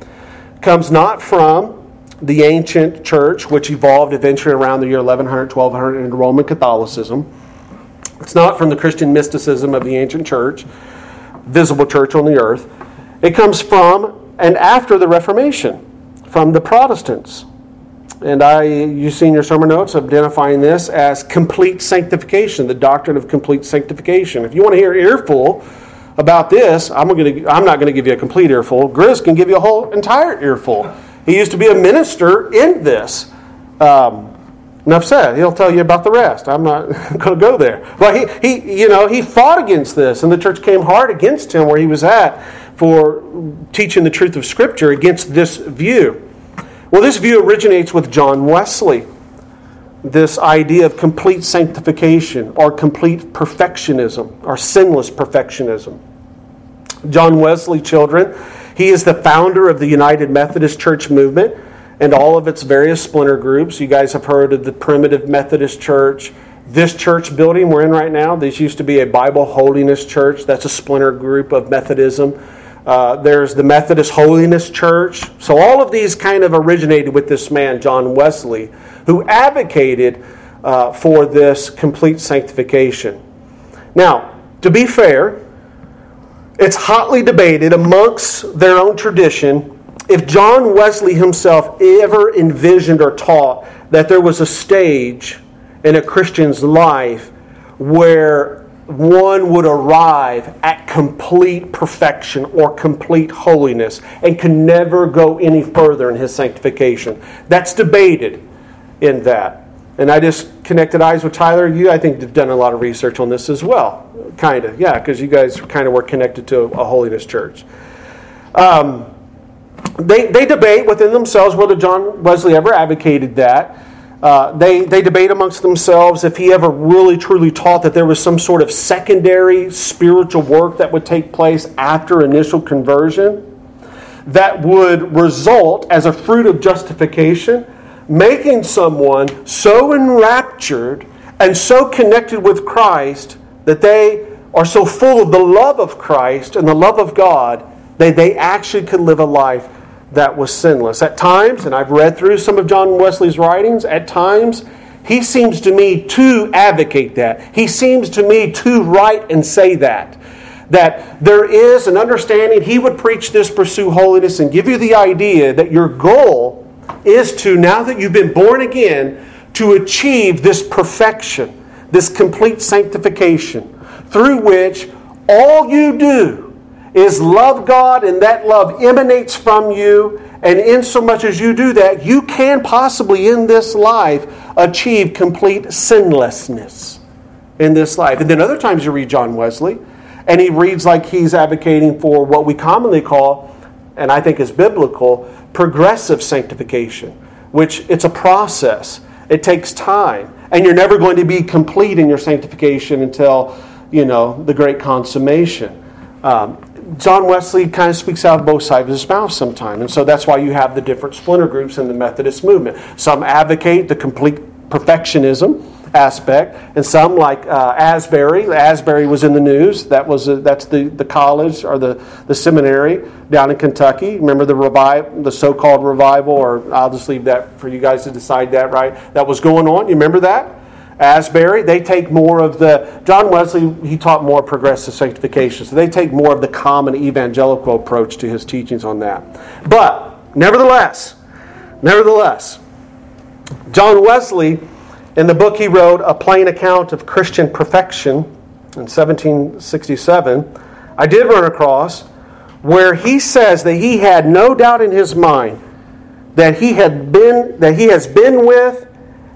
comes not from the ancient church, which evolved eventually around the year eleven hundred, twelve hundred into Roman Catholicism. It's not from the Christian mysticism of the ancient church, visible church on the earth. It comes from and after the Reformation, from the Protestants. And I, you've seen your sermon notes identifying this as complete sanctification, the doctrine of complete sanctification. If you want to hear an earful about this, I'm going to, I'm not going to give you a complete earful. Gris can give you a whole entire earful. He used to be a minister in this. Um, enough said. He'll tell you about the rest. I'm not going to go there. But he, he, you know, he fought against this, and the church came hard against him where he was at for teaching the truth of Scripture against this view. Well, this view originates with John Wesley. This idea of complete sanctification or complete perfectionism or sinless perfectionism. John Wesley, children, he is the founder of the United Methodist Church movement and all of its various splinter groups. You guys have heard of the Primitive Methodist Church. This church building we're in right now, this used to be a Bible Holiness Church. That's a splinter group of Methodism. Uh, there's the Methodist Holiness Church. So all of these kind of originated with this man, John Wesley, who advocated uh, for this complete sanctification. Now, to be fair, it's hotly debated amongst their own tradition if John Wesley himself ever envisioned or taught that there was a stage in a Christian's life where one would arrive at complete perfection or complete holiness and can never go any further in his sanctification. That's debated in that. And I just connected eyes with Tyler. You, I think, have done a lot of research on this as well. Kind of, yeah, because you guys kind of were connected to a holiness church. Um, they, they debate within themselves whether John Wesley ever advocated that. Uh, they, they debate amongst themselves if he ever really truly taught that there was some sort of secondary spiritual work that would take place after initial conversion that would result as a fruit of justification, making someone so enraptured and so connected with Christ that they are so full of the love of Christ and the love of God that they actually could live a life that was sinless. At times, and I've read through some of John Wesley's writings, at times he seems to me to advocate that. He seems to me to write and say that. That there is an understanding, he would preach this, pursue holiness, and give you the idea that your goal is to, now that you've been born again, to achieve this perfection, this complete sanctification, through which all you do is love God, and that love emanates from you, and in so much as you do that, you can possibly in this life achieve complete sinlessness in this life. And then other times you read John Wesley, and he reads like he's advocating for what we commonly call, and I think is biblical, progressive sanctification, which it's a process. It takes time, and you're never going to be complete in your sanctification until, you know, the great consummation. Um, John Wesley kind of speaks out of both sides of his mouth sometimes. And so that's why you have the different splinter groups in the Methodist movement. Some advocate the complete perfectionism aspect, and some like uh, Asbury. Asbury was in the news. That was a, that's the, the college or the, the seminary down in Kentucky. Remember the revive, the so-called revival, or I'll just leave that for you guys to decide that, right? That was going on. You remember that? Asbury, they take more of the, John Wesley, he taught more progressive sanctification. So they take more of the common evangelical approach to his teachings on that. But, nevertheless, nevertheless, John Wesley, in the book he wrote, A Plain Account of Christian Perfection, in seventeen sixty-seven, I did run across where he says that he had no doubt in his mind that he had been, that he has been with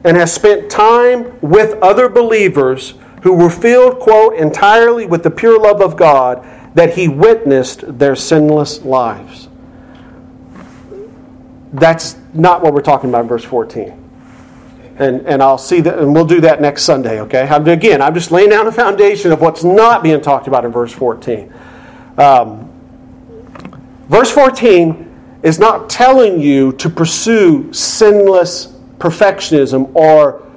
and has spent time with other believers who were filled, quote, entirely with the pure love of God, that he witnessed their sinless lives. That's not what we're talking about in verse fourteen. And and I'll see that, and we'll do that next Sunday, okay? I'm, again, I'm just laying down a foundation of what's not being talked about in verse fourteen. Um, verse fourteen is not telling you to pursue sinless perfectionism, or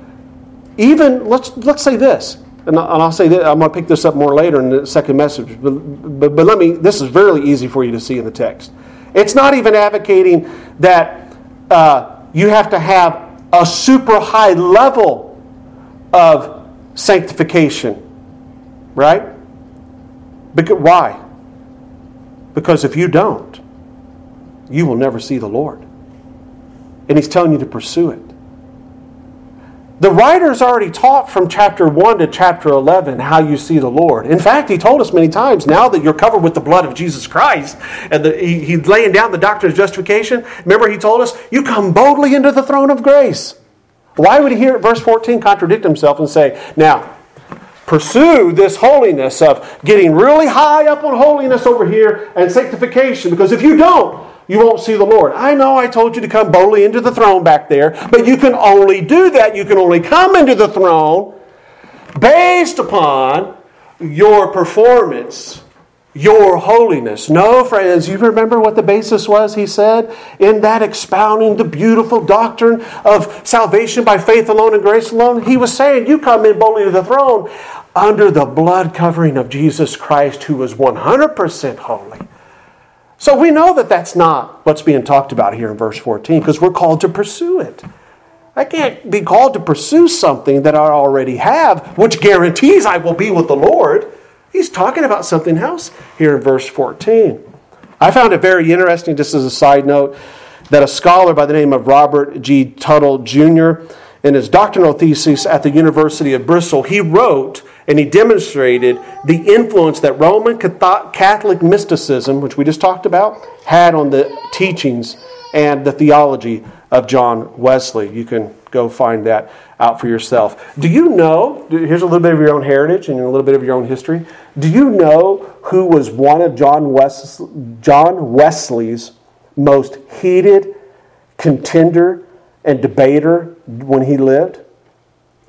even let's let's say this, and I'll say that I'm going to pick this up more later in the second message. But, but but let me. This is very easy for you to see in the text. It's not even advocating that uh, you have to have a super high level of sanctification, right? Because why? Because if you don't, you will never see the Lord, and he's telling you to pursue it. The writer's already taught from chapter one to chapter eleven how you see the Lord. In fact, he told us many times, now that you're covered with the blood of Jesus Christ, and the, he, he's laying down the doctrine of justification, remember he told us, you come boldly into the throne of grace. Why would he here at verse fourteen contradict himself and say, now, pursue this holiness of getting really high up on holiness over here and sanctification, because if you don't, you won't see the Lord. I know I told you to come boldly into the throne back there, but you can only do that. You can only come into the throne based upon your performance, your holiness. No, friends, you remember what the basis was, he said? In that expounding the beautiful doctrine of salvation by faith alone and grace alone, he was saying, you come in boldly to the throne under the blood covering of Jesus Christ, who was one hundred percent holy. So we know that that's not what's being talked about here in verse fourteen, because we're called to pursue it. I can't be called to pursue something that I already have, which guarantees I will be with the Lord. He's talking about something else here in verse fourteen. I found it very interesting, just as a side note, that a scholar by the name of Robert G. Tuttle Junior, in his doctrinal thesis at the University of Bristol, he wrote, and he demonstrated the influence that Roman Catholic mysticism, which we just talked about, had on the teachings and the theology of John Wesley. You can go find that out for yourself. Do you know, here's a little bit of your own heritage and a little bit of your own history. Do you know who was one of John Wes- John Wesley's most heated contender and debater when he lived?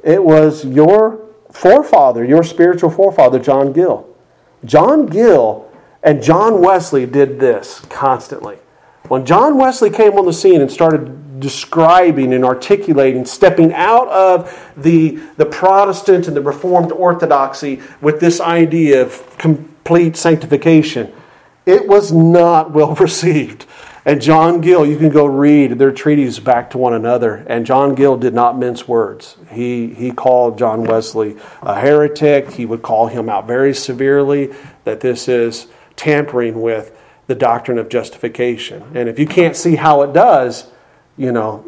It was your forefather, your spiritual forefather, John Gill. John Gill and John Wesley did this constantly. When John Wesley came on the scene and started describing and articulating, stepping out of the, the Protestant and the Reformed orthodoxy with this idea of complete sanctification, it was not well received. And John Gill, you can go read their treatises back to one another. And John Gill did not mince words. He he called John Wesley a heretic. He would call him out very severely that this is tampering with the doctrine of justification. And if you can't see how it does, you know,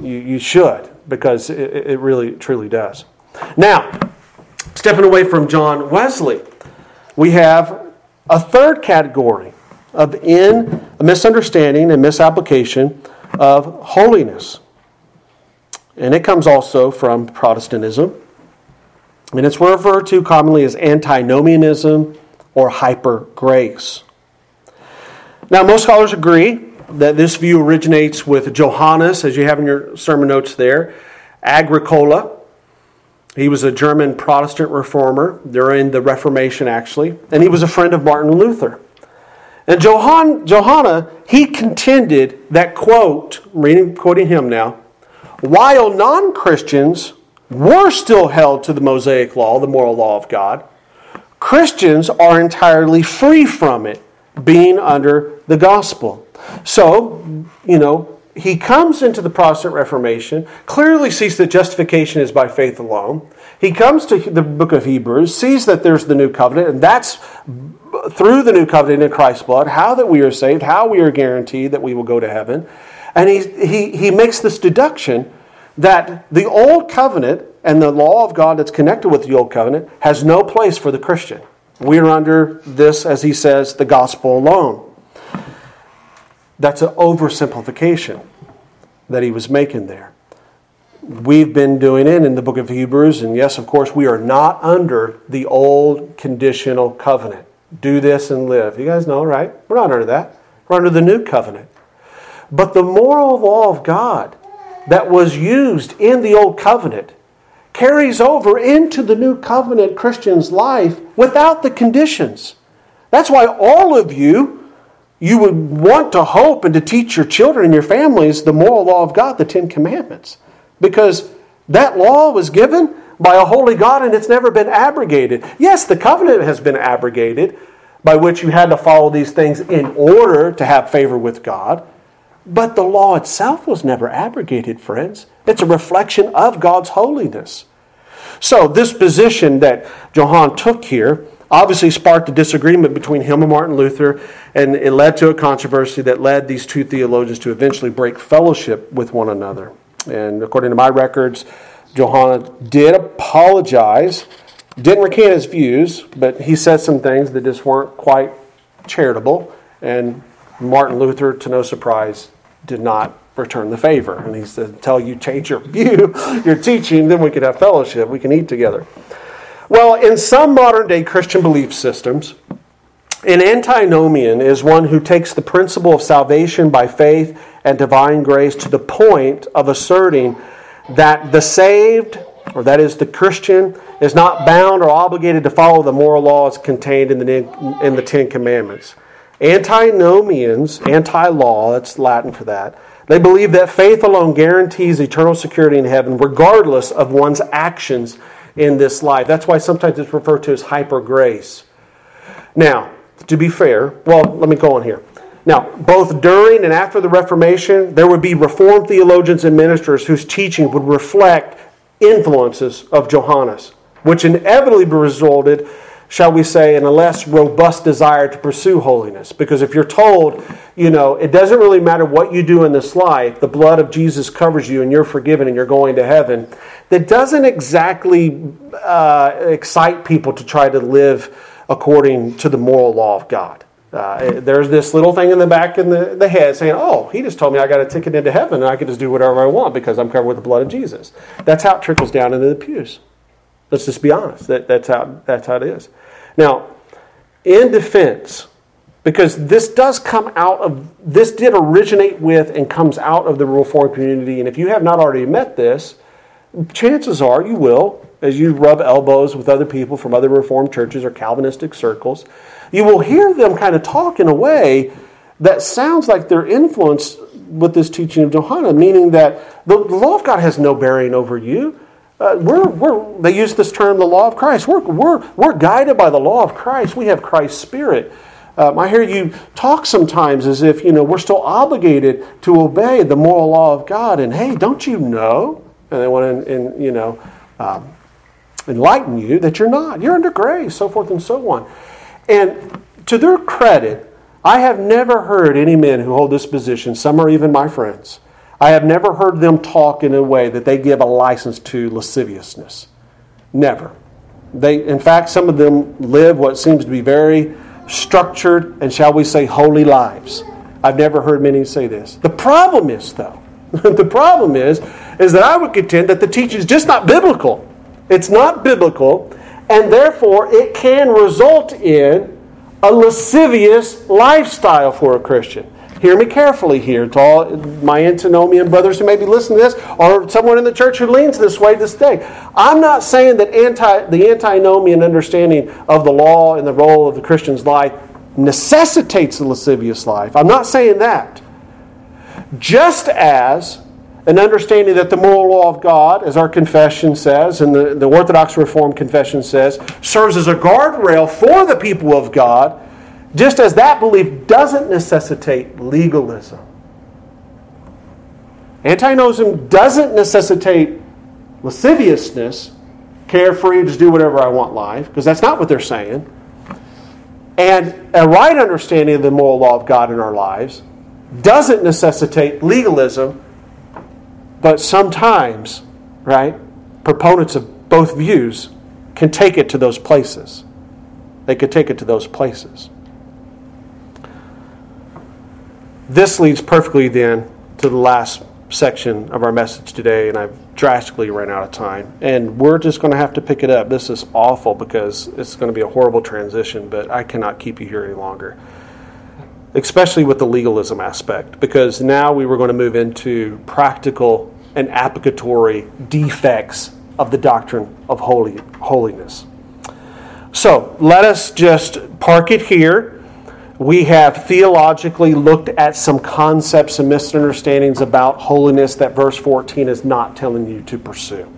you, you should, because it, it really, truly does. Now, stepping away from John Wesley, we have a third category of in a misunderstanding and misapplication of holiness. And it comes also from Protestantism. And it's referred to commonly as antinomianism or hyper-grace. Now, most scholars agree that this view originates with Johannes, as you have in your sermon notes there, Agricola. He was a German Protestant reformer during the Reformation, actually. And he was a friend of Martin Luther. And Johann, Johanna, he contended that, quote, I'm reading, quoting him now, while non-Christians were still held to the Mosaic law, the moral law of God, Christians are entirely free from it, being under the gospel. So, you know, he comes into the Protestant Reformation, clearly sees that justification is by faith alone. He comes to the book of Hebrews, sees that there's the new covenant, and that's through the new covenant in Christ's blood, how that we are saved, how we are guaranteed that we will go to heaven. And he he he makes this deduction that the old covenant and the law of God that's connected with the old covenant has no place for the Christian. We're under this, as he says, the gospel alone. That's an oversimplification that he was making there. We've been doing it in the book of Hebrews, and yes, of course, we are not under the old conditional covenant. Do this and live. You guys know, right? We're not under that. We're under the new covenant. But the moral law of God that was used in the old covenant carries over into the new covenant Christian's life without the conditions. That's why all of you... You would want to hope and to teach your children and your families the moral law of God, the Ten Commandments. Because that law was given by a holy God and it's never been abrogated. Yes, the covenant has been abrogated, by which you had to follow these things in order to have favor with God. But the law itself was never abrogated, friends. It's a reflection of God's holiness. So this position that Johann took here obviously sparked a disagreement between him and Martin Luther, and it led to a controversy that led these two theologians to eventually break fellowship with one another. And according to my records, Johannes did apologize, didn't recant his views, but he said some things that just weren't quite charitable, and Martin Luther, to no surprise, did not return the favor. And he said, until you change your view, your teaching, then we can have fellowship, we can eat together. Well, in some modern-day Christian belief systems, an antinomian is one who takes the principle of salvation by faith and divine grace to the point of asserting that the saved, or that is the Christian, is not bound or obligated to follow the moral laws contained in the, in the Ten Commandments. Antinomians, anti-law, that's Latin for that, they believe that faith alone guarantees eternal security in heaven regardless of one's actions in this life. That's why sometimes it's referred to as hyper grace. Now, to be fair, well, let me go on here. Now, both during and after the Reformation, there would be Reformed theologians and ministers whose teaching would reflect influences of Johannes, which inevitably resulted, shall we say, in a less robust desire to pursue holiness. Because if you're told, you know, it doesn't really matter what you do in this life, the blood of Jesus covers you and you're forgiven and you're going to heaven, that doesn't exactly uh, excite people to try to live according to the moral law of God. Uh, there's this little thing in the back in the, the head saying, oh, he just told me I got a ticket into heaven and I can just do whatever I want because I'm covered with the blood of Jesus. That's how it trickles down into the pews. Let's just be honest. That, that's how, that's how it is. Now, in defense, because this does come out of, this did originate with and comes out of the Reformed community, and if you have not already met this, chances are you will, as you rub elbows with other people from other Reformed churches or Calvinistic circles, you will hear them kind of talk in a way that sounds like they're influenced with this teaching of Johannes, meaning that the law of God has no bearing over you. Uh, we're, we're, they use this term, the law of Christ. We're, we're, we're guided by the law of Christ. We have Christ's Spirit. Um, I hear you talk sometimes as if, you know, we're still obligated to obey the moral law of God. And hey, don't you know? And they want to, and, you know, um, enlighten you that you're not. You're under grace, so forth and so on. And to their credit, I have never heard any men who hold this position, some are even my friends, I have never heard them talk in a way that they give a license to lasciviousness. Never. They, in fact, some of them live what seems to be very structured and, shall we say, holy lives. I've never heard many say this. The problem is, though, the problem is, is that I would contend that the teaching is just not biblical. It's not biblical, and therefore it can result in a lascivious lifestyle for a Christian. Hear me carefully here to all my antinomian brothers who may be listening to this or someone in the church who leans this way this day. I'm not saying that anti, the antinomian understanding of the law and the role of the Christian's life necessitates a lascivious life. I'm not saying that. Just as an understanding that the moral law of God, as our confession says, and the, the Orthodox Reformed confession says, serves as a guardrail for the people of God, just as that belief doesn't necessitate legalism. Antinomianism doesn't necessitate lasciviousness, carefree, just do whatever I want life, because that's not what they're saying. And a right understanding of the moral law of God in our lives doesn't necessitate legalism, but sometimes, right, proponents of both views can take it to those places. They could take it to those places. This leads perfectly then to the last section of our message today, and I've drastically run out of time. And we're just going to have to pick it up. This is awful because it's going to be a horrible transition, but I cannot keep you here any longer. Especially with the legalism aspect, because now we were going to move into practical and applicatory defects of the doctrine of holy, holiness. So let us just park it here. We have theologically looked at some concepts and misunderstandings about holiness that verse fourteen is not telling you to pursue.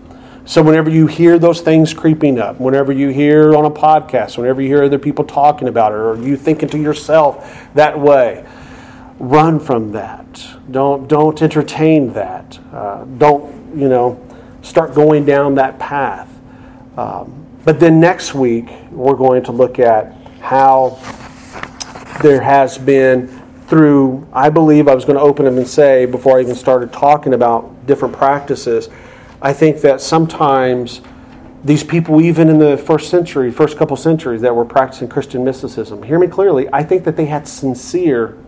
So whenever you hear those things creeping up, whenever you hear on a podcast, whenever you hear other people talking about it, or you thinking to yourself that way, run from that. Don't don't entertain that. Uh, don't, you know, start going down that path. Um, but then next week, we're going to look at how there has been through, I believe I was going to open them and say, before I even started talking about different practices, I think that sometimes these people, even in the first century, first couple centuries that were practicing Christian mysticism, hear me clearly, I think that they had sincere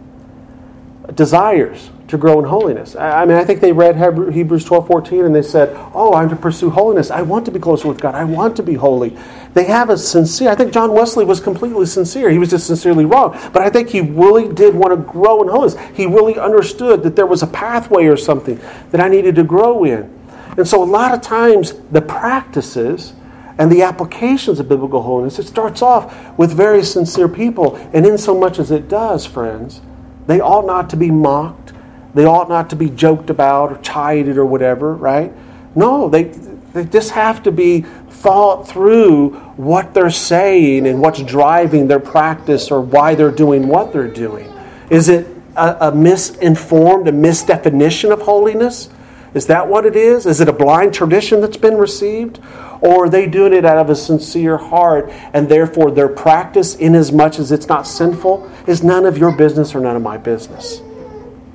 desires to grow in holiness. I mean, I think they read Hebrews twelve fourteen and they said, oh, I'm to pursue holiness. I want to be closer with God. I want to be holy. They have a sincere, I think John Wesley was completely sincere. He was just sincerely wrong. But I think he really did want to grow in holiness. He really understood that there was a pathway or something that I needed to grow in. And so a lot of times the practices and the applications of biblical holiness, it starts off with very sincere people. And in so much as it does, friends, they ought not to be mocked. They ought not to be joked about or chided or whatever, right? No, they they just have to be thought through what they're saying and what's driving their practice or why they're doing what they're doing. Is it a, a misinformed, a misdefinition of holiness? Is that what it is? Is it a blind tradition that's been received? Or are they doing it out of a sincere heart, and therefore their practice, in as much as it's not sinful, is none of your business or none of my business?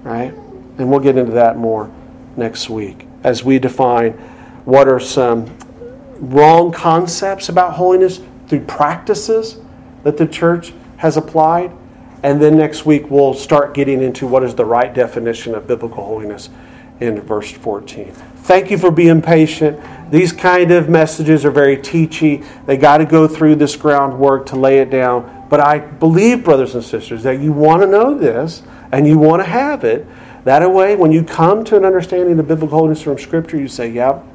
Right? And we'll get into that more next week as we define what are some wrong concepts about holiness through practices that the church has applied. And then next week we'll start getting into what is the right definition of biblical holiness in verse fourteen. Thank you for being patient. These kind of messages are very teachy. They got to go through this groundwork to lay it down. But I believe, brothers and sisters, that you want to know this and you want to have it. That way, when you come to an understanding of biblical holiness from Scripture, you say, yep,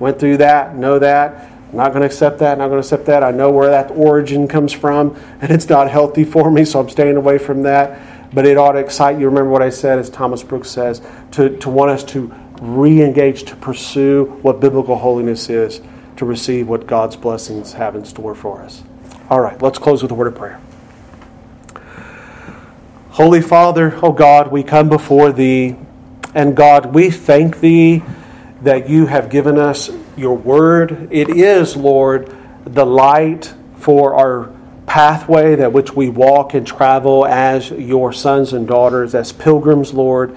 went through that, know that. I'm not going to accept that, not going to accept that. I know where that origin comes from, and it's not healthy for me, so I'm staying away from that. But it ought to excite you. Remember what I said, as Thomas Brooks says, to, to want us to re-engage, to pursue what biblical holiness is, to receive what God's blessings have in store for us. All right, let's close with a word of prayer. Holy Father, oh God, we come before Thee, and God, we thank Thee that You have given us Your Word. It is, Lord, the light for our pathway that which we walk and travel as Your sons and daughters, as pilgrims, Lord,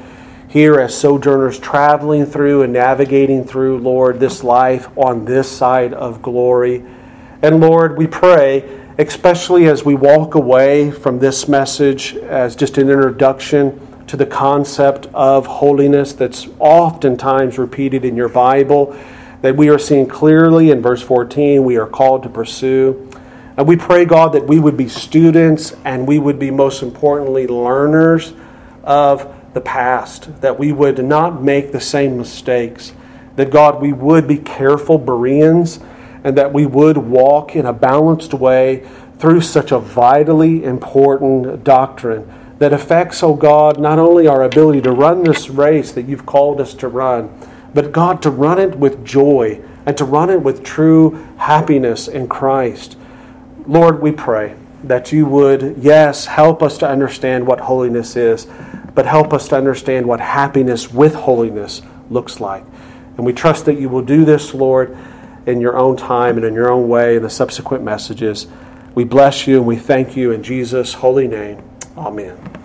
here as sojourners traveling through and navigating through, Lord, this life on this side of glory. And Lord, we pray, especially as we walk away from this message as just an introduction to the concept of holiness that's oftentimes repeated in Your Bible, that we are seeing clearly in verse fourteen we are called to pursue. And we pray, God, that we would be students and we would be, most importantly, learners of the past, that we would not make the same mistakes, that, God, we would be careful Bereans, and that we would walk in a balanced way through such a vitally important doctrine that affects, oh God, not only our ability to run this race that you've called us to run, but God, to run it with joy and to run it with true happiness in Christ. Lord, we pray that you would, yes, help us to understand what holiness is, but help us to understand what happiness with holiness looks like. And we trust that you will do this, Lord, in your own time and in your own way in the subsequent messages. We bless you and we thank you in Jesus' holy name. Amen.